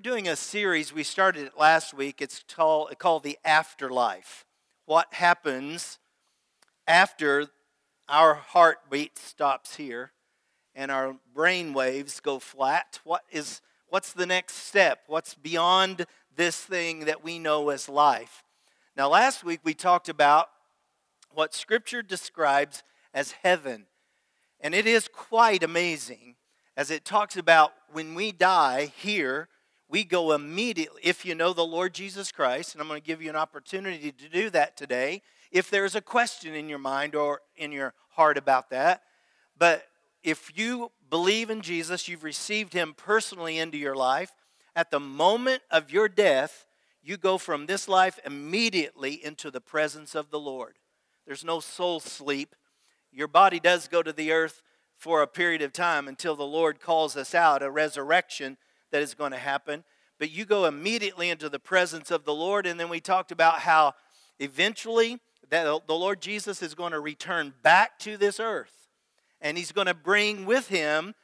doing a series. We started it last week. It's called The Afterlife. What happens after our heartbeat stops here and our brain waves go flat? What's the next step? What's beyond this thing that we know as life? Now, last week we talked about what Scripture describes as heaven. And it is quite amazing as it talks about when we die here, we go immediately, if you know the Lord Jesus Christ, and I'm going to give you an opportunity to do that today, if there's a question in your mind or in your heart about that. But if you believe in Jesus, you've received Him personally into your life, at the moment of your death, you go from this life immediately into the presence of the Lord. There's no soul sleep. Your body does go to the earth for a period of time until the Lord calls us out, a resurrection that is going to happen. But you go immediately into the presence of the Lord, and then we talked about how eventually that the Lord Jesus is going to return back to this earth, and He's going to bring with Him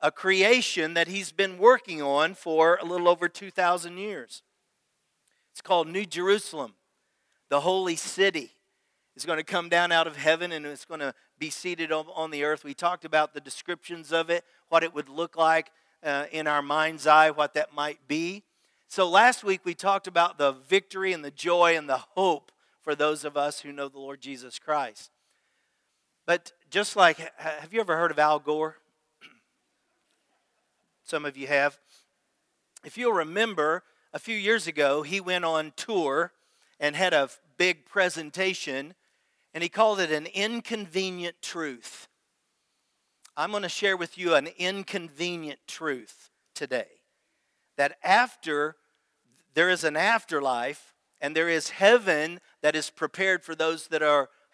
a creation that He's been working on for a little over 2,000 years. It's called New Jerusalem, the holy city. It's going to come down out of heaven, and it's going to be seated on the earth. We talked about the descriptions of it, what it would look like in our mind's eye, what that might be. So last week we talked about the victory and the joy and the hope for those of us who know the Lord Jesus Christ. But just like, have you ever heard of Al Gore? Some of you have. If you'll remember, a few years ago he went on tour and had a big presentation, and he called it an inconvenient truth. I'm going to share with you an inconvenient truth today. That after, there is an afterlife, and there is heaven that is prepared for those that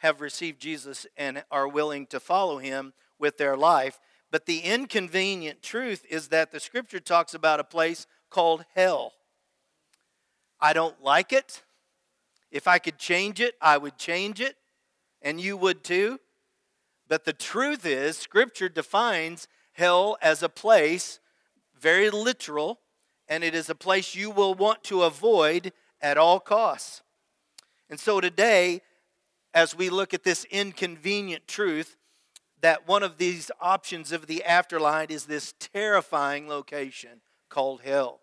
have received Jesus and are willing to follow Him with their life. But the inconvenient truth is that the Scripture talks about a place called hell. I don't like it. If I could change it, I would change it, and you would too. But the truth is, Scripture defines hell as a place, very literal, and it is a place you will want to avoid at all costs. And so today, as we look at this inconvenient truth, that one of these options of the afterlife is this terrifying location called hell.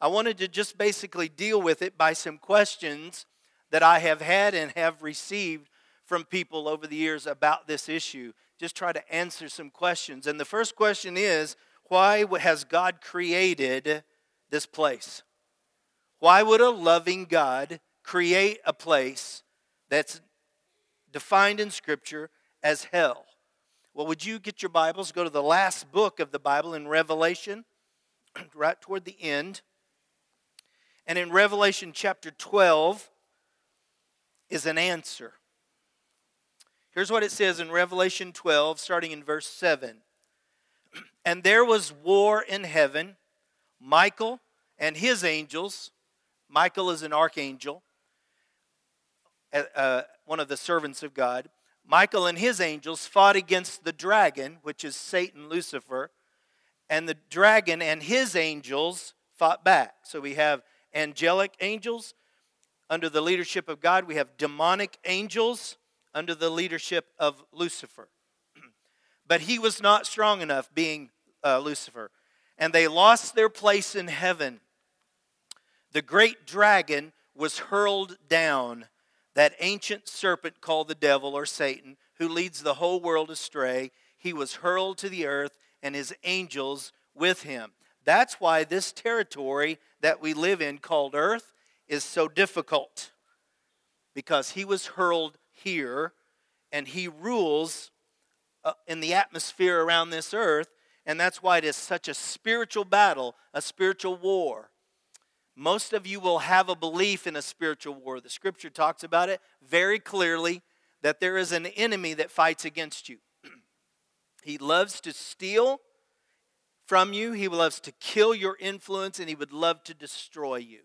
I wanted to just basically deal with it by some questions that I have had and have received from people over the years about this issue. Just try to answer some questions. And the first question is, why has God created this place? Why would a loving God create a place that's defined in Scripture as hell? Well, would you get your Bibles, go to the last book of the Bible in Revelation, right toward the end. And in Revelation chapter 12 is an answer. Here's what it says in Revelation 12, starting in verse 7. And there was war in heaven. Michael and his angels, Michael is an archangel, one of the servants of God. Michael and his angels fought against the dragon, which is Satan, Lucifer, and the dragon and his angels fought back. So we have angelic angels under the leadership of God. We have demonic angels under the leadership of Lucifer. But he was not strong enough, being Lucifer. And they lost their place in heaven. The great dragon was hurled down, that ancient serpent called the devil or Satan, who leads the whole world astray. He was hurled to the earth, and his angels with him. That's why this territory that we live in called earth is so difficult, because he was hurled here, and he rules in the atmosphere around this earth, and that's why it is such a spiritual battle, a spiritual war. Most of you will have a belief in a spiritual war. The Scripture talks about it very clearly, that there is an enemy that fights against you. He loves to steal from you, he loves to kill your influence, and he would love to destroy you.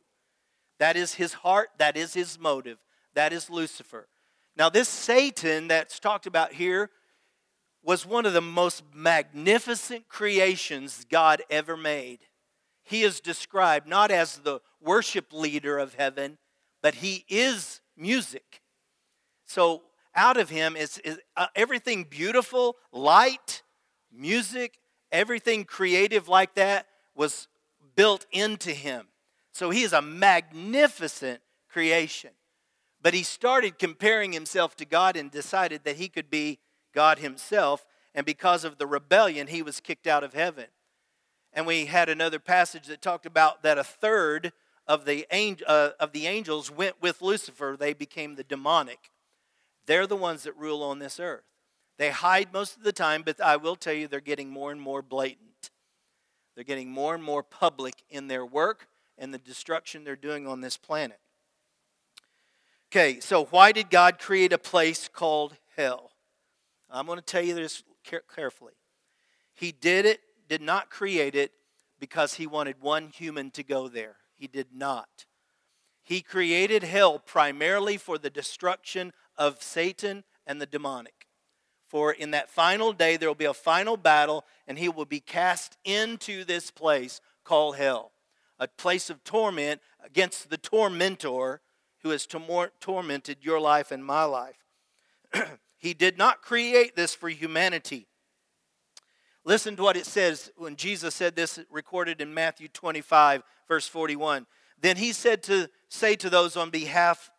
That is his heart, that is his motive, that is Lucifer. Now, this Satan that's talked about here was one of the most magnificent creations God ever made. he is described not as the worship leader of heaven, but he is music. So out of him is everything beautiful, light, music, everything creative like that was built into him. So he is a magnificent creation. But he started comparing himself to God and decided that he could be God himself. And because of the rebellion, he was kicked out of heaven. And we had another passage that talked about that a third of the angels went with Lucifer. They became the demonic. They're the ones that rule on this earth. They hide most of the time, but I will tell you they're getting more and more blatant. They're getting more and more public in their work and the destruction they're doing on this planet. Okay, so why did God create a place called hell? I'm going to tell you this carefully. He did not create it because he wanted one human to go there. He did not. He created hell primarily for the destruction of Satan and the demonic. For in that final day, there will be a final battle, and he will be cast into this place called hell, a place of torment against the tormentor who has tormented your life and my life. He did not create this for humanity. Listen to what it says when Jesus said this, recorded in Matthew 25, verse 41. Then he said to say to those on behalf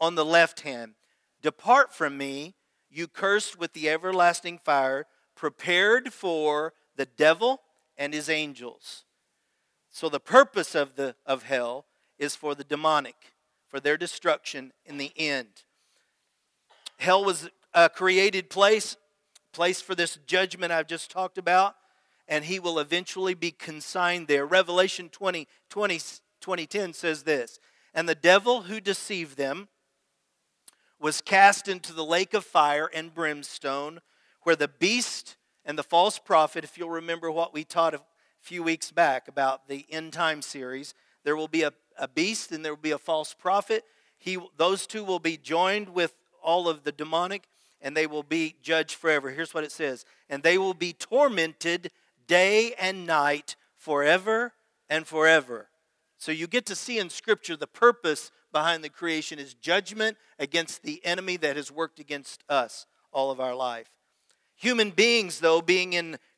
on the left hand, "Depart from me, you cursed, with the everlasting fire, prepared for the devil and his angels." So the purpose of hell is for the demonic, for their destruction in the end. Hell was a created place for this judgment I've just talked about, and he will eventually be consigned there. Revelation 20:10 says this, "And the devil who deceived them was cast into the lake of fire and brimstone, where the beast and the false prophet," if you'll remember what we taught a few weeks back about the end time series, there will be a beast and there will be a false prophet. Those two will be joined with all of the demonic, and they will be judged forever. Here's what it says. "And they will be tormented day and night forever and forever." So you get to see in Scripture the purpose behind the creation is judgment against the enemy that has worked against us all of our life. Human beings, though,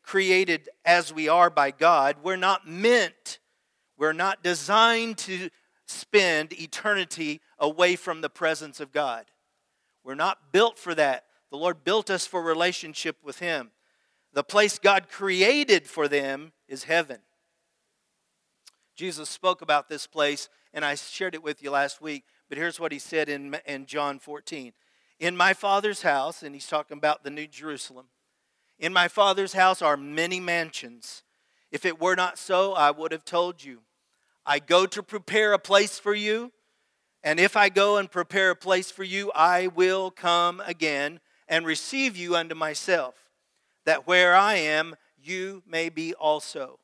created as we are by God, we're not designed to spend eternity away from the presence of God. We're not built for that. The Lord built us for relationship with Him. The place God created for them is heaven. Jesus spoke about this place, and I shared it with you last week. But here's what He said in John 14. "In my Father's house," and He's talking about the New Jerusalem, "in my Father's house are many mansions. If it were not so, I would have told you. I go to prepare a place for you. And if I go and prepare a place for you, I will come again and receive you unto myself, that where I am, you may be also."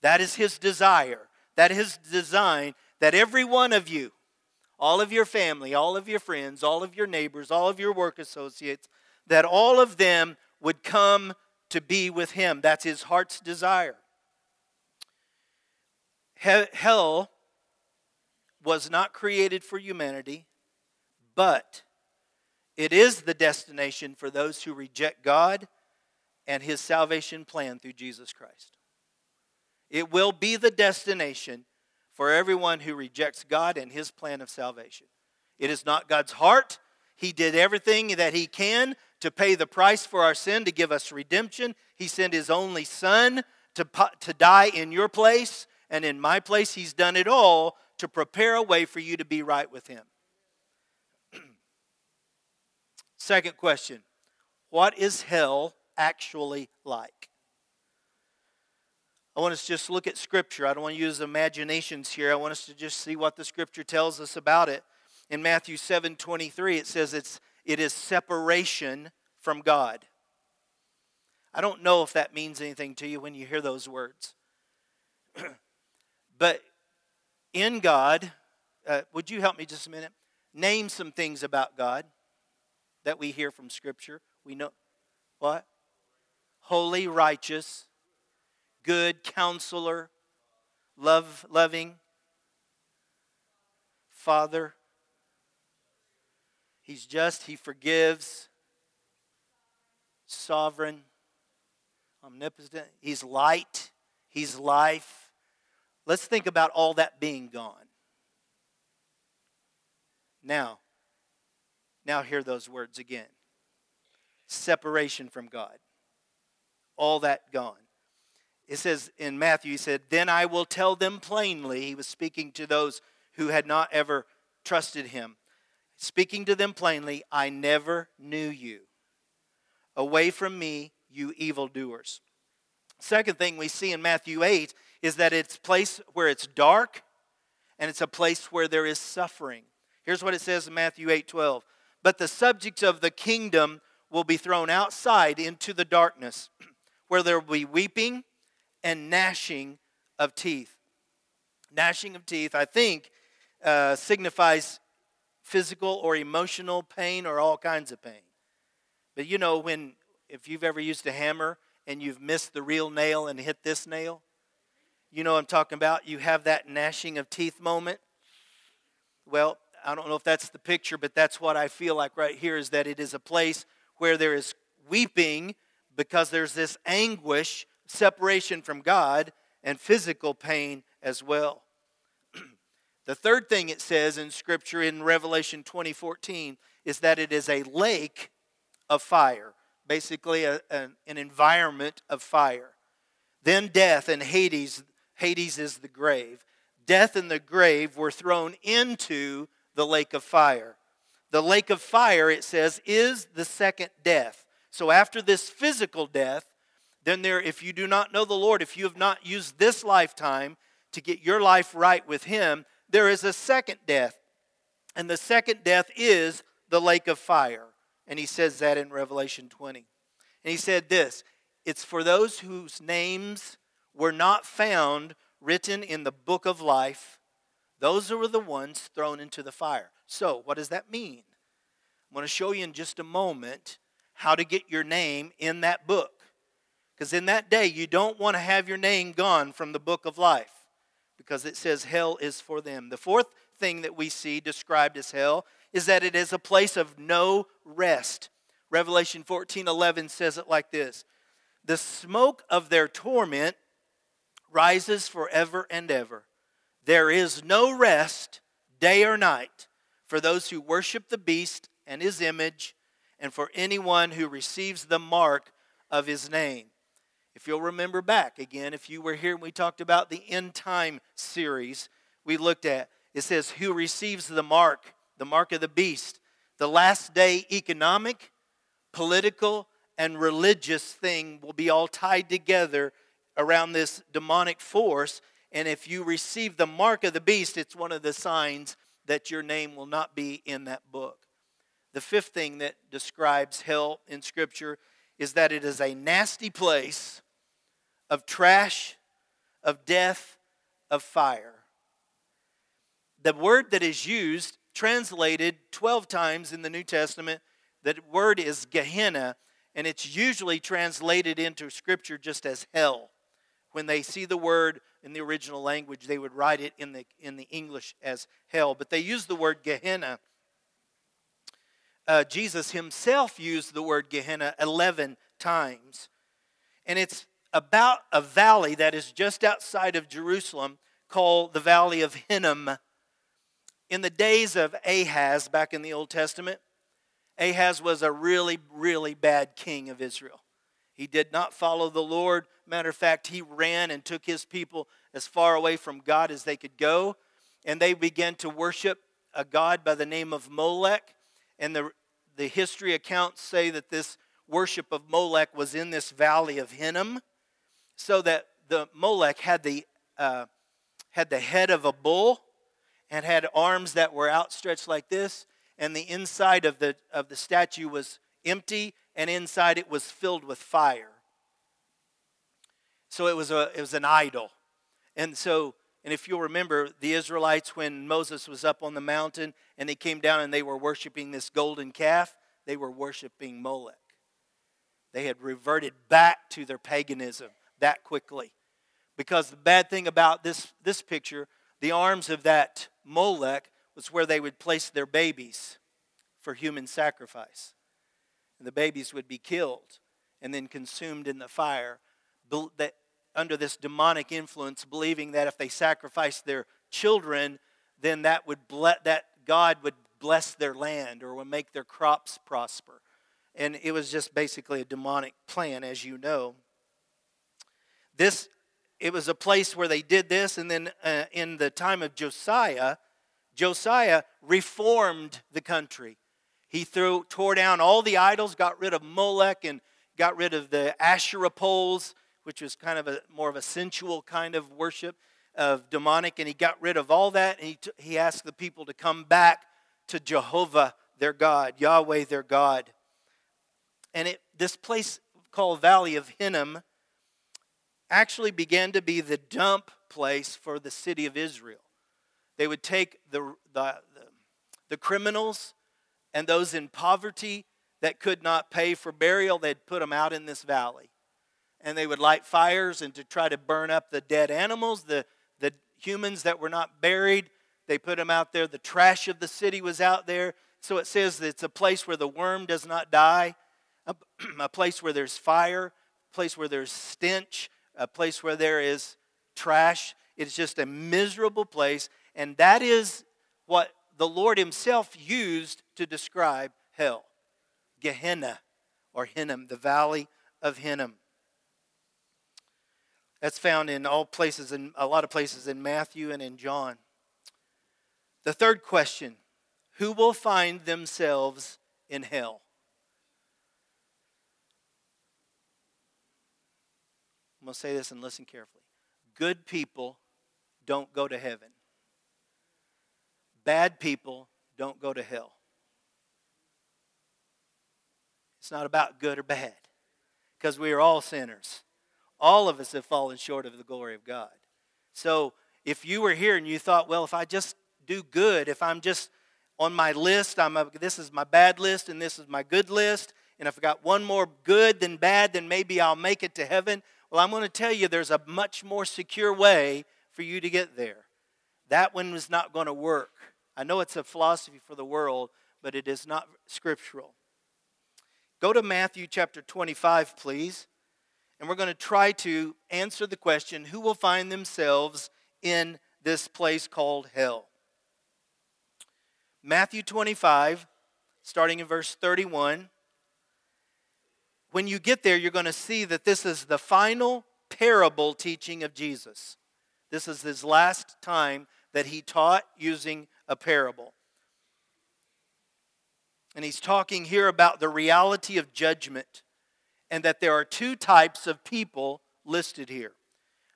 That is His desire. That is His design, that every one of you, all of your family, all of your friends, all of your neighbors, all of your work associates, that all of them would come to be with Him. That's His heart's desire. Hell was not created for humanity, but it is the destination for those who reject God and His salvation plan through Jesus Christ. It will be the destination for everyone who rejects God and His plan of salvation. It is not God's heart. He did everything that He can to pay the price for our sin, to give us redemption. He sent His only Son to die in your place and in my place. He's done it all to prepare a way for you to be right with Him. Second question, what is hell actually like? I want us to just look at Scripture. I don't want to use imaginations here. I want us to just see what the Scripture tells us about it. In Matthew 7:23, it says it is separation from God. I don't know if that means anything to you when you hear those words. But in God, would you help me just a minute? Name some things about God that we hear from Scripture. We know, what? Holy, righteous, good, counselor, loving Father. He's just, He forgives, sovereign, omnipotent. He's light, He's life. Let's think about all that being gone. Now hear those words again. Separation from God. All that gone. It says in Matthew, he said, "Then I will tell them plainly." He was speaking to those who had not ever trusted Him. Speaking to them plainly, "I never knew you. Away from me, you evildoers." Second thing we see in Matthew 8 is that it's a place where it's dark and it's a place where there is suffering. Here's what it says in Matthew 8:12. "But the subjects of the kingdom will be thrown outside into the darkness, where there will be weeping and gnashing of teeth." Gnashing of teeth, I think, signifies physical or emotional pain or all kinds of pain. But you know, if you've ever used a hammer and you've missed the real nail and hit this nail, you know what I'm talking about. You have that gnashing of teeth moment. Well, I don't know if that's the picture, but that's what I feel like right here, is that it is a place where there is weeping because there's this anguish, separation from God, and physical pain as well. The third thing it says in Scripture in Revelation 20:14 is that it is a lake of fire, basically an environment of fire. "Then death and Hades is the grave. Death and the grave were thrown into the lake of fire." The lake of fire, it says, is the second death. So after this physical death, then there, if you do not know the Lord, if you have not used this lifetime to get your life right with Him, there is a second death. And the second death is the lake of fire. And He says that in Revelation 20. And He said this, "It's for those whose names were not found written in the book of life. Those are the ones thrown into the fire." So, what does that mean? I'm going to show you in just a moment how to get your name in that book. Because in that day, you don't want to have your name gone from the book of life. Because it says hell is for them. The fourth thing that we see described as hell is that it is a place of no rest. Revelation 14:11 says it like this, "The smoke of their torment rises forever and ever. There is no rest, day or night, for those who worship the beast and his image, and for anyone who receives the mark of his name." If you'll remember back again, if you were here and we talked about the end time series we looked at, it says, who receives the mark of the beast, the last day economic, political, and religious thing will be all tied together around this demonic force. And if you receive the mark of the beast, it's one of the signs that your name will not be in that book. The fifth thing that describes hell in Scripture is that it is a nasty place of trash, of death, of fire. The word that is used, translated 12 times in the New Testament, that word is Gehenna, and it's usually translated into Scripture just as hell. When they see the word in the original language, they would write it in the English as hell. But they use the word Gehenna. Jesus Himself used the word Gehenna 11 times. And it's about a valley that is just outside of Jerusalem called the Valley of Hinnom. In the days of Ahaz, back in the Old Testament, Ahaz was a really, really bad king of Israel. He did not follow the Lord. Matter of fact, he ran and took his people as far away from God as they could go. And they began to worship a god by the name of Molech. And the history accounts say that this worship of Molech was in this Valley of Hinnom. So that the Molech had the head of a bull and had arms that were outstretched like this. And the inside of the statue was empty, and inside it was filled with fire. So it was an idol. And if you'll remember, the Israelites, when Moses was up on the mountain and they came down and they were worshiping this golden calf, they were worshiping Molech. They had reverted back to their paganism that quickly. Because the bad thing about this picture, the arms of that Molech was where they would place their babies for human sacrifice. And the babies would be killed and then consumed in the fire under this demonic influence, believing that if they sacrificed their children, then that would that God would bless their land or would make their crops prosper. And it was just basically a demonic plan, as you know. It was a place where they did this, and then in the time of Josiah reformed the country. He tore down all the idols, got rid of Molech, and got rid of the Asherah poles, which was kind of more of a sensual kind of worship of demonic. And he got rid of all that, and he asked the people to come back to Jehovah, their God, Yahweh, their God. And this place called Valley of Hinnom actually began to be the dump place for the city of Israel. They would take the criminals and those in poverty that could not pay for burial. They'd put them out in this valley. And they would light fires and to try to burn up the dead animals, the humans that were not buried. They put them out there. The trash of the city was out there. So it says that it's a place where the worm does not die, a place where there's fire, a place where there's stench, a place where there is trash. It's just a miserable place. And that is what the Lord himself used to describe hell. Gehenna, or Hinnom, the Valley of Hinnom. That's found in a lot of places in Matthew and in John. The third question, who will find themselves in hell? I'm going to say this and listen carefully. Good people don't go to heaven. Bad people don't go to hell. It's not about good or bad, because we are all sinners. All of us have fallen short of the glory of God. So if you were here and you thought, well, if I just do good, if I'm just on my list, this is my bad list and this is my good list, and if I got one more good than bad, then maybe I'll make it to heaven. Well, I'm going to tell you there's a much more secure way for you to get there. That one was not going to work. I know it's a philosophy for the world, but it is not scriptural. Go to Matthew chapter 25, please. And we're going to try to answer the question, who will find themselves in this place called hell? Matthew 25, starting in verse 31. When you get there, you're going to see that this is the final parable teaching of Jesus. This is his last time that he taught using a parable. And he's talking here about the reality of judgment, and that there are two types of people listed here.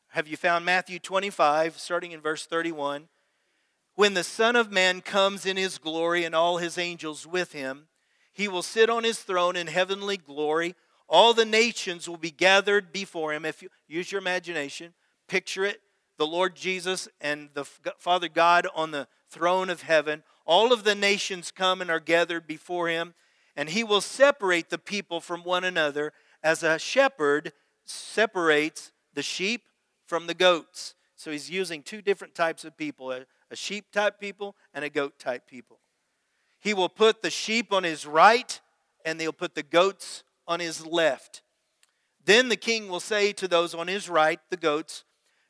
Have you found Matthew 25, starting in verse 31? When the Son of Man comes in his glory and all his angels with him, he will sit on his throne in heavenly glory. All the nations will be gathered before him. If you use your imagination, picture it, the Lord Jesus and the Father God on the throne of heaven. All of the nations come and are gathered before him, and he will separate the people from one another, as a shepherd separates the sheep from the goats. So he's using two different types of people, a sheep type people and a goat type people. He will put the sheep on his right and they'll put the goats on his left. Then the king will say to those on his right, the goats,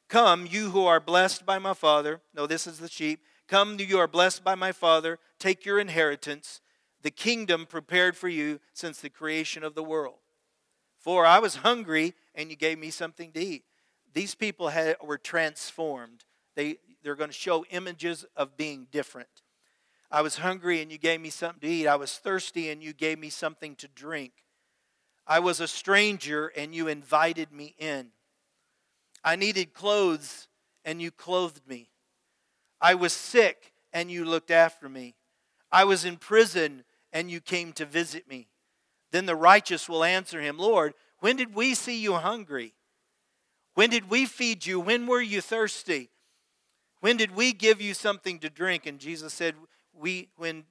come, you who are blessed by my father. No, this is the sheep. Come, you are blessed by my father. Take your inheritance, the kingdom prepared for you since the creation of the world. For I was hungry, and you gave me something to eat. These people were transformed. They're going to show images of being different. I was hungry, and you gave me something to eat. I was thirsty, and you gave me something to drink. I was a stranger, and you invited me in. I needed clothes, and you clothed me. I was sick, and you looked after me. I was in prison, and you came to visit me. Then the righteous will answer him, Lord, when did we see you hungry? When did we feed you? When were you thirsty? When did we give you something to drink? And Jesus said, when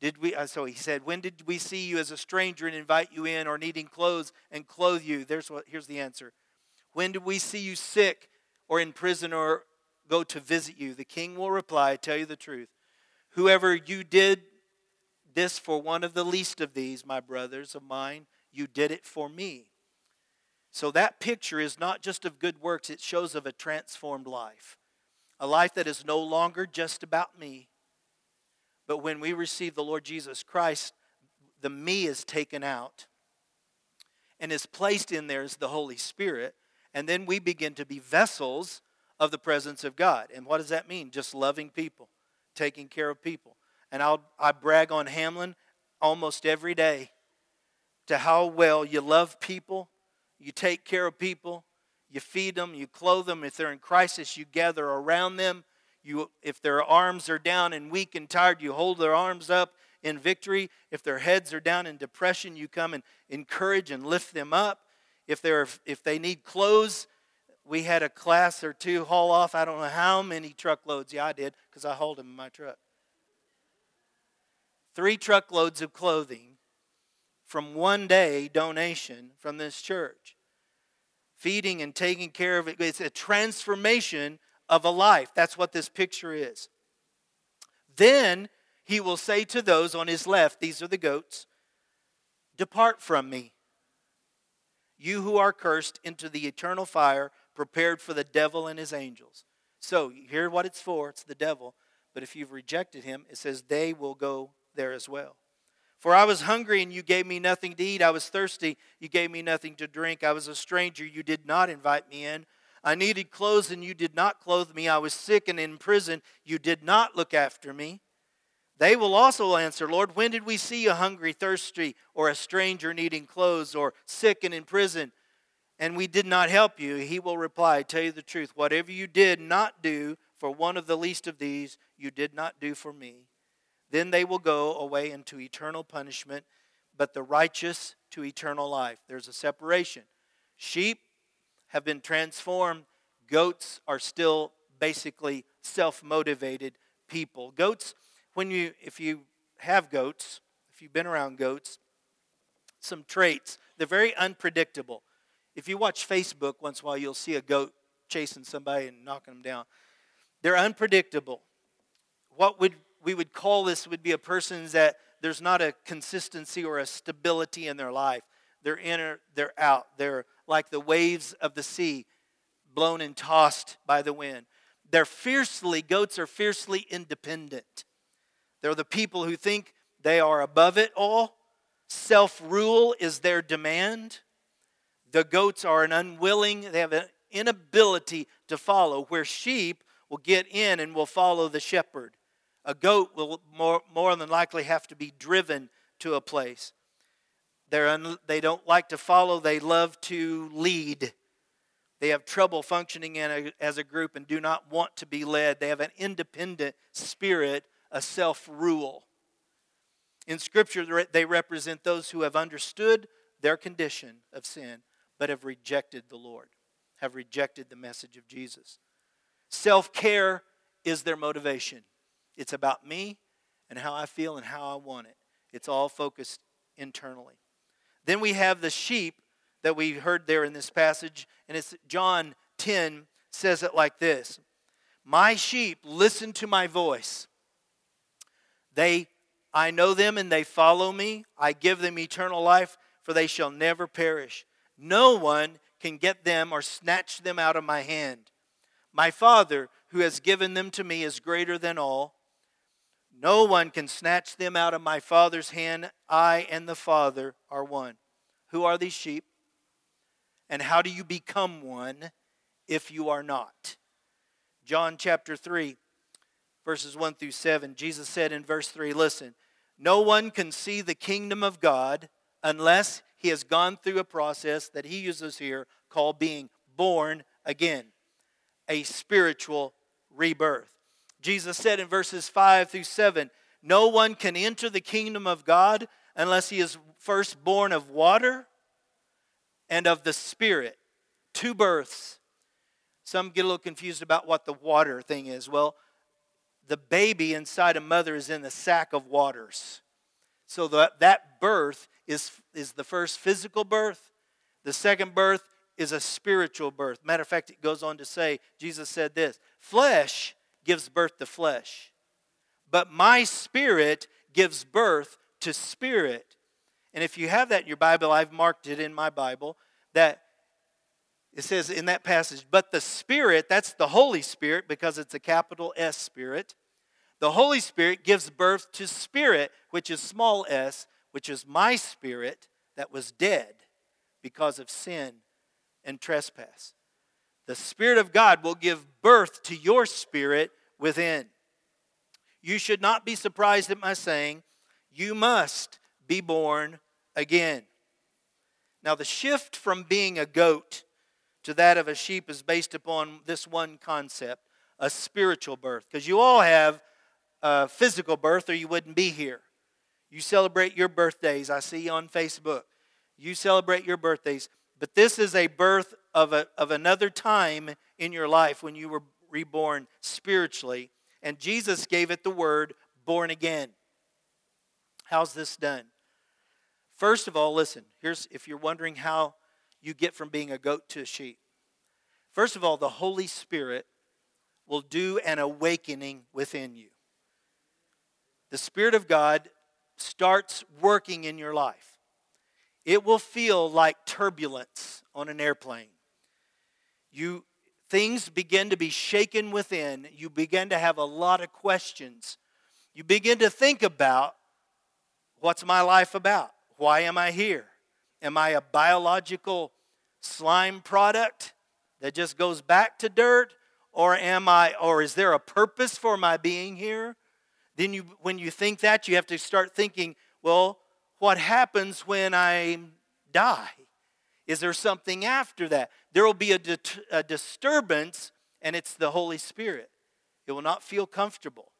did we see you as a stranger and invite you in, or needing clothes and clothe you? Here's the answer. When did we see you sick or in prison or go to visit you. The king will reply, tell you the truth. Whoever you did this for one of the least of these, my brothers of mine, you did it for me. So that picture is not just of good works. It shows of a transformed life. A life that is no longer just about me. But when we receive the Lord Jesus Christ, the me is taken out and is placed in there as the Holy Spirit. And then we begin to be vessels of the presence of God. And what does that mean? Just loving people, taking care of people. And I brag on Hamlin almost every day to how well you love people, you take care of people, you feed them, you clothe them. If they're in crisis, you gather around them. If their arms are down and weak and tired, you hold their arms up in victory. If their heads are down in depression, you come and encourage and lift them up. If they need clothes, we had a class or two haul off. I don't know how many truckloads. Yeah, I did, because I hauled them in my truck. 3 truckloads of clothing from one day donation from this church. Feeding and taking care of it. It's a transformation of a life. That's what this picture is. Then he will say to those on his left, these are the goats, depart from me, you who are cursed, into the eternal fire prepared for the devil and his angels. So, you hear what it's for. It's the devil. But if you've rejected him, it says they will go there as well. For I was hungry and you gave me nothing to eat. I was thirsty. You gave me nothing to drink. I was a stranger. You did not invite me in. I needed clothes and you did not clothe me. I was sick and in prison. You did not look after me. They will also answer, Lord, when did we see you hungry, thirsty, or a stranger needing clothes, or sick and in prison, and we did not help you? He will reply, tell you the truth, whatever you did not do for one of the least of these, you did not do for me. Then they will go away into eternal punishment, but the righteous to eternal life. There's a separation. Sheep have been transformed. Goats are still basically self-motivated people. Goats, if you have goats, if you've been around goats, some traits, they're very unpredictable. If you watch Facebook once in a while, you'll see a goat chasing somebody and knocking them down. They're unpredictable. What we would call this would be a person that there's not a consistency or a stability in their life. They're in or they're out. They're like the waves of the sea, blown and tossed by the wind. Goats are fiercely independent. They're the people who think they are above it all. Self-rule is their demand. The goats are they have an inability to follow, where sheep will get in and will follow the shepherd. A goat will more than likely have to be driven to a place. They don't like to follow, they love to lead. They have trouble functioning as a group and do not want to be led. They have an independent spirit, a self-rule. In Scripture, they represent those who have understood their condition of sin, but have rejected the Lord, have rejected the message of Jesus. Self-care is their motivation. It's about me and how I feel and how I want it. It's all focused internally. Then we have the sheep that we heard there in this passage, and it's John 10 says it like this. My sheep listen to my voice. I know them and they follow me. I give them eternal life, for they shall never perish. No one can get them or snatch them out of my hand. My Father, who has given them to me, is greater than all. No one can snatch them out of my Father's hand. I and the Father are one. Who are these sheep? And how do you become one if you are not? John chapter 3. Verses 1 through 7, Jesus said in verse 3, listen, no one can see the kingdom of God unless he has gone through a process that he uses here called being born again, a spiritual rebirth. Jesus said in verses 5 through 7, no one can enter the kingdom of God unless he is first born of water and of the Spirit. 2 births. Some get a little confused about what the water thing is. Well, the baby inside a mother is in the sack of waters. So that birth is the first physical birth. The second birth is a spiritual birth. Matter of fact, it goes on to say, Jesus said this, flesh gives birth to flesh, but my spirit gives birth to spirit. And if you have that in your Bible, I've marked it in my Bible, that it says in that passage, but the Spirit, that's the Holy Spirit, because it's a capital S Spirit. The Holy Spirit gives birth to spirit, which is small s, which is my spirit that was dead because of sin and trespass. The Spirit of God will give birth to your spirit within. You should not be surprised at my saying, you must be born again. Now the shift from being a goat to that of a sheep is based upon this one concept, a spiritual birth. Because you all have a physical birth or you wouldn't be here. You celebrate your birthdays. I see you on Facebook. You celebrate your birthdays. But this is a birth of another time in your life when you were reborn spiritually. And Jesus gave it the word born again. How's this done? First of all, listen. Here's, if you're wondering how you get from being a goat to a sheep. First of all, the Holy Spirit will do an awakening within you. The Spirit of God starts working in your life. It will feel like turbulence on an airplane. Things begin to be shaken within. You begin to have a lot of questions. You begin to think about, what's my life about? Why am I here? Am I a biological slime product that just goes back to dirt? Or is there a purpose for my being here? Then when you think that, you have to start thinking, well, what happens when I die? Is there something after that? There will be a disturbance, and it's the Holy Spirit. It will not feel comfortable.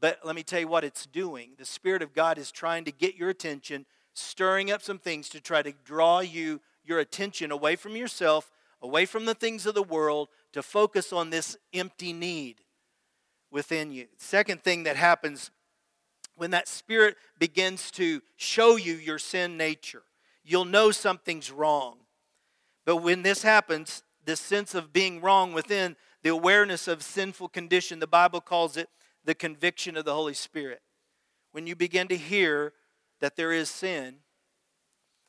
But let me tell you what it's doing. The Spirit of God is trying to get your attention, stirring up some things to try to draw your attention away from yourself, away from the things of the world, to focus on this empty need within you. Second thing that happens when that spirit begins to show you your sin nature, you'll know something's wrong. But when this happens, this sense of being wrong within, the awareness of sinful condition, the Bible calls it the conviction of the Holy Spirit. When you begin to hear that there is sin,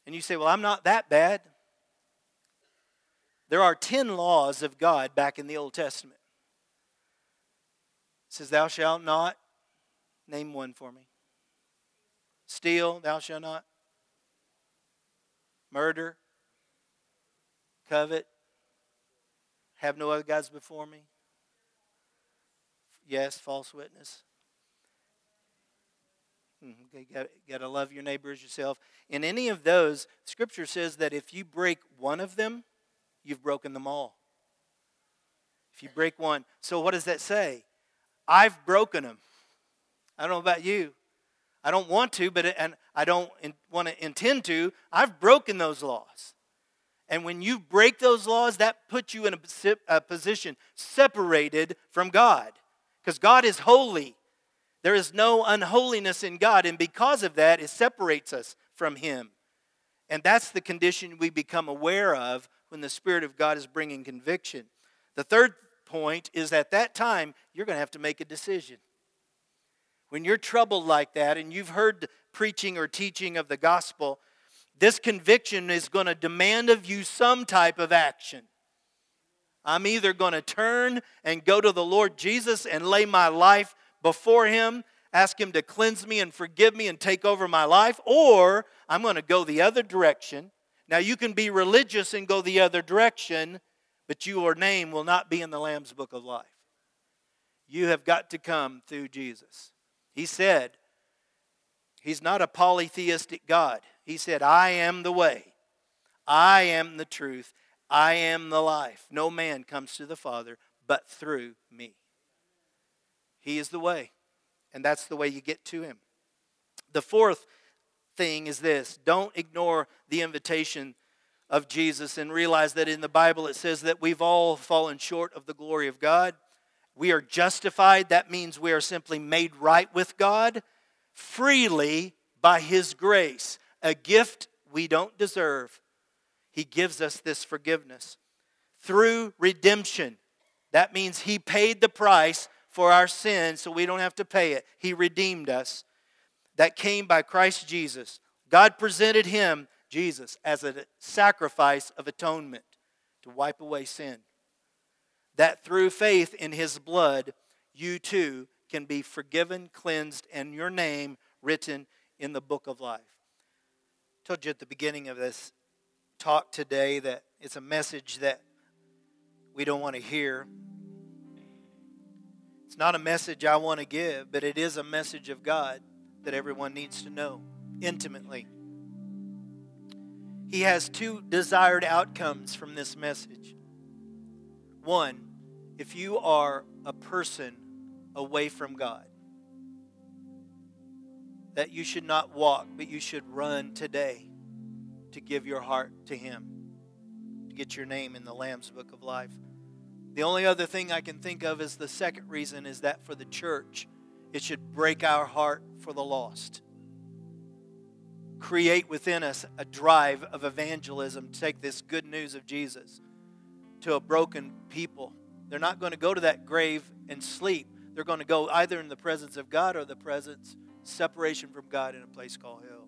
and you say, well, I'm not that bad. There are 10 laws of God back in the Old Testament. It says, thou shalt not, name one for me. Steal, thou shalt not. Murder, covet, have no other gods before me. Yes, false witness. You got to love your neighbor as yourself. In any of those, Scripture says that if you break one of them, you've broken them all. If you break one. So what does that say? I've broken them. I don't know about you. I don't want to, and I don't want to intend to. I've broken those laws. And when you break those laws, that puts you in a position separated from God. Because God is holy. There is no unholiness in God, and because of that, it separates us from Him. And that's the condition we become aware of when the Spirit of God is bringing conviction. The third point is at that time, you're going to have to make a decision. When you're troubled like that, and you've heard preaching or teaching of the gospel, this conviction is going to demand of you some type of action. I'm either going to turn and go to the Lord Jesus and lay my life before Him, ask Him to cleanse me and forgive me and take over my life, or I'm going to go the other direction. Now, you can be religious and go the other direction, but your name will not be in the Lamb's Book of Life. You have got to come through Jesus. He said, He's not a polytheistic God. He said, I am the way. I am the truth. I am the life. No man comes to the Father but through me. He is the way, and that's the way you get to Him. The fourth thing is this. Don't ignore the invitation of Jesus and realize that in the Bible it says that we've all fallen short of the glory of God. We are justified. That means we are simply made right with God freely by His grace, a gift we don't deserve. He gives us this forgiveness through redemption. That means He paid the price for our sin so we don't have to pay it. He redeemed us. That came by Christ Jesus. God presented Him, Jesus, as a sacrifice of atonement to wipe away sin. That through faith in His blood, you too can be forgiven, cleansed, and your name written in the book of life. I told you at the beginning of this talk today that it's a message that we don't want to hear. It's not a message I want to give, but it is a message of God that everyone needs to know intimately. He has two desired outcomes from this message. One, if you are a person away from God, that you should not walk, but you should run today to give your heart to Him, to get your name in the Lamb's Book of Life. The only other thing I can think of is the second reason is that for the church, it should break our heart for the lost. Create within us a drive of evangelism to take this good news of Jesus to a broken people. They're not going to go to that grave and sleep. They're going to go either in the presence of God or the presence, separation from God in a place called hell.